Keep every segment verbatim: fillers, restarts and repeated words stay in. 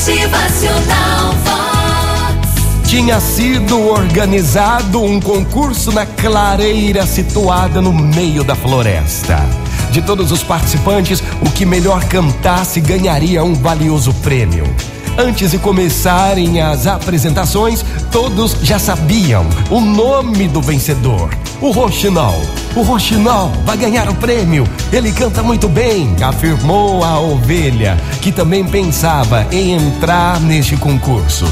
Motivacional Vox. Tinha sido organizado um concurso na clareira situada no meio da floresta. De todos os participantes, o que melhor cantasse ganharia um valioso prêmio. Antes de começarem as apresentações, todos já sabiam o nome do vencedor. O Roxinol. O Roxinol vai ganhar o prêmio. Ele canta muito bem, afirmou a ovelha, que também pensava em entrar neste concurso.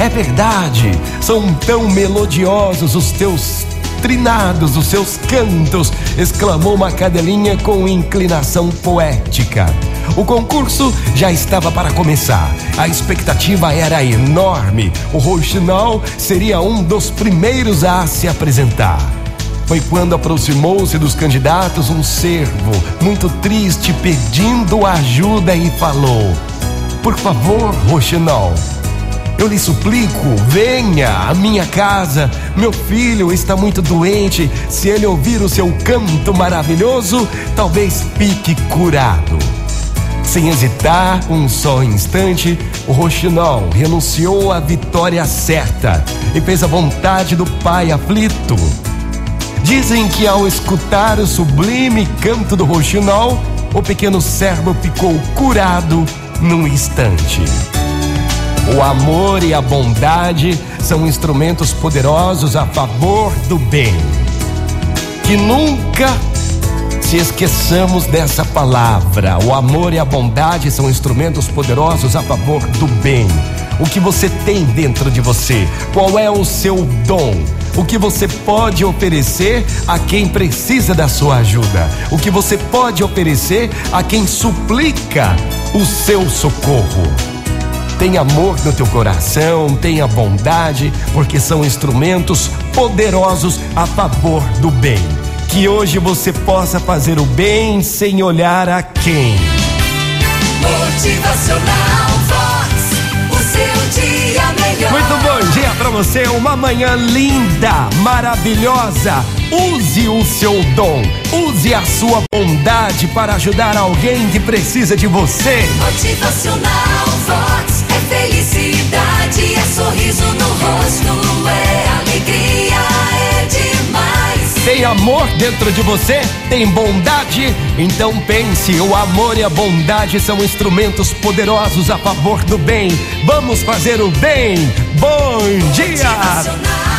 É verdade, são tão melodiosos os teus trinados, os seus cantos, exclamou uma cadelinha com inclinação poética. O concurso já estava para começar. A expectativa era enorme. O Roxinol seria um dos primeiros a se apresentar. Foi quando aproximou-se dos candidatos um cervo, muito triste, pedindo ajuda e falou: "Por favor, Roxinol, eu lhe suplico, venha à minha casa. Meu filho está muito doente. Se ele ouvir o seu canto maravilhoso, talvez fique curado." Sem hesitar um só instante, o Roxinol renunciou à vitória certa e fez a vontade do pai aflito. Dizem que ao escutar o sublime canto do Roxinol, o pequeno cervo ficou curado num instante. O amor e a bondade são instrumentos poderosos a favor do bem. Que nunca se esqueçamos dessa palavra. O amor e a bondade são instrumentos poderosos a favor do bem. O que você tem dentro de você? Qual é o seu dom? O que você pode oferecer a quem precisa da sua ajuda? O que você pode oferecer a quem suplica o seu socorro? Tenha amor no teu coração, tenha bondade, porque são instrumentos poderosos a favor do bem. Que hoje você possa fazer o bem sem olhar a quem. Motivacional Vox, o seu dia melhor. Muito bom dia pra você, uma manhã linda, maravilhosa. Use o seu dom, use a sua bondade para ajudar alguém que precisa de você. Motivacional Vox. Felicidade, é sorriso no rosto, é alegria, é demais. Tem amor dentro de você? Tem bondade? Então pense, o amor e a bondade são instrumentos poderosos a favor do bem. Vamos fazer o bem. Bom dia!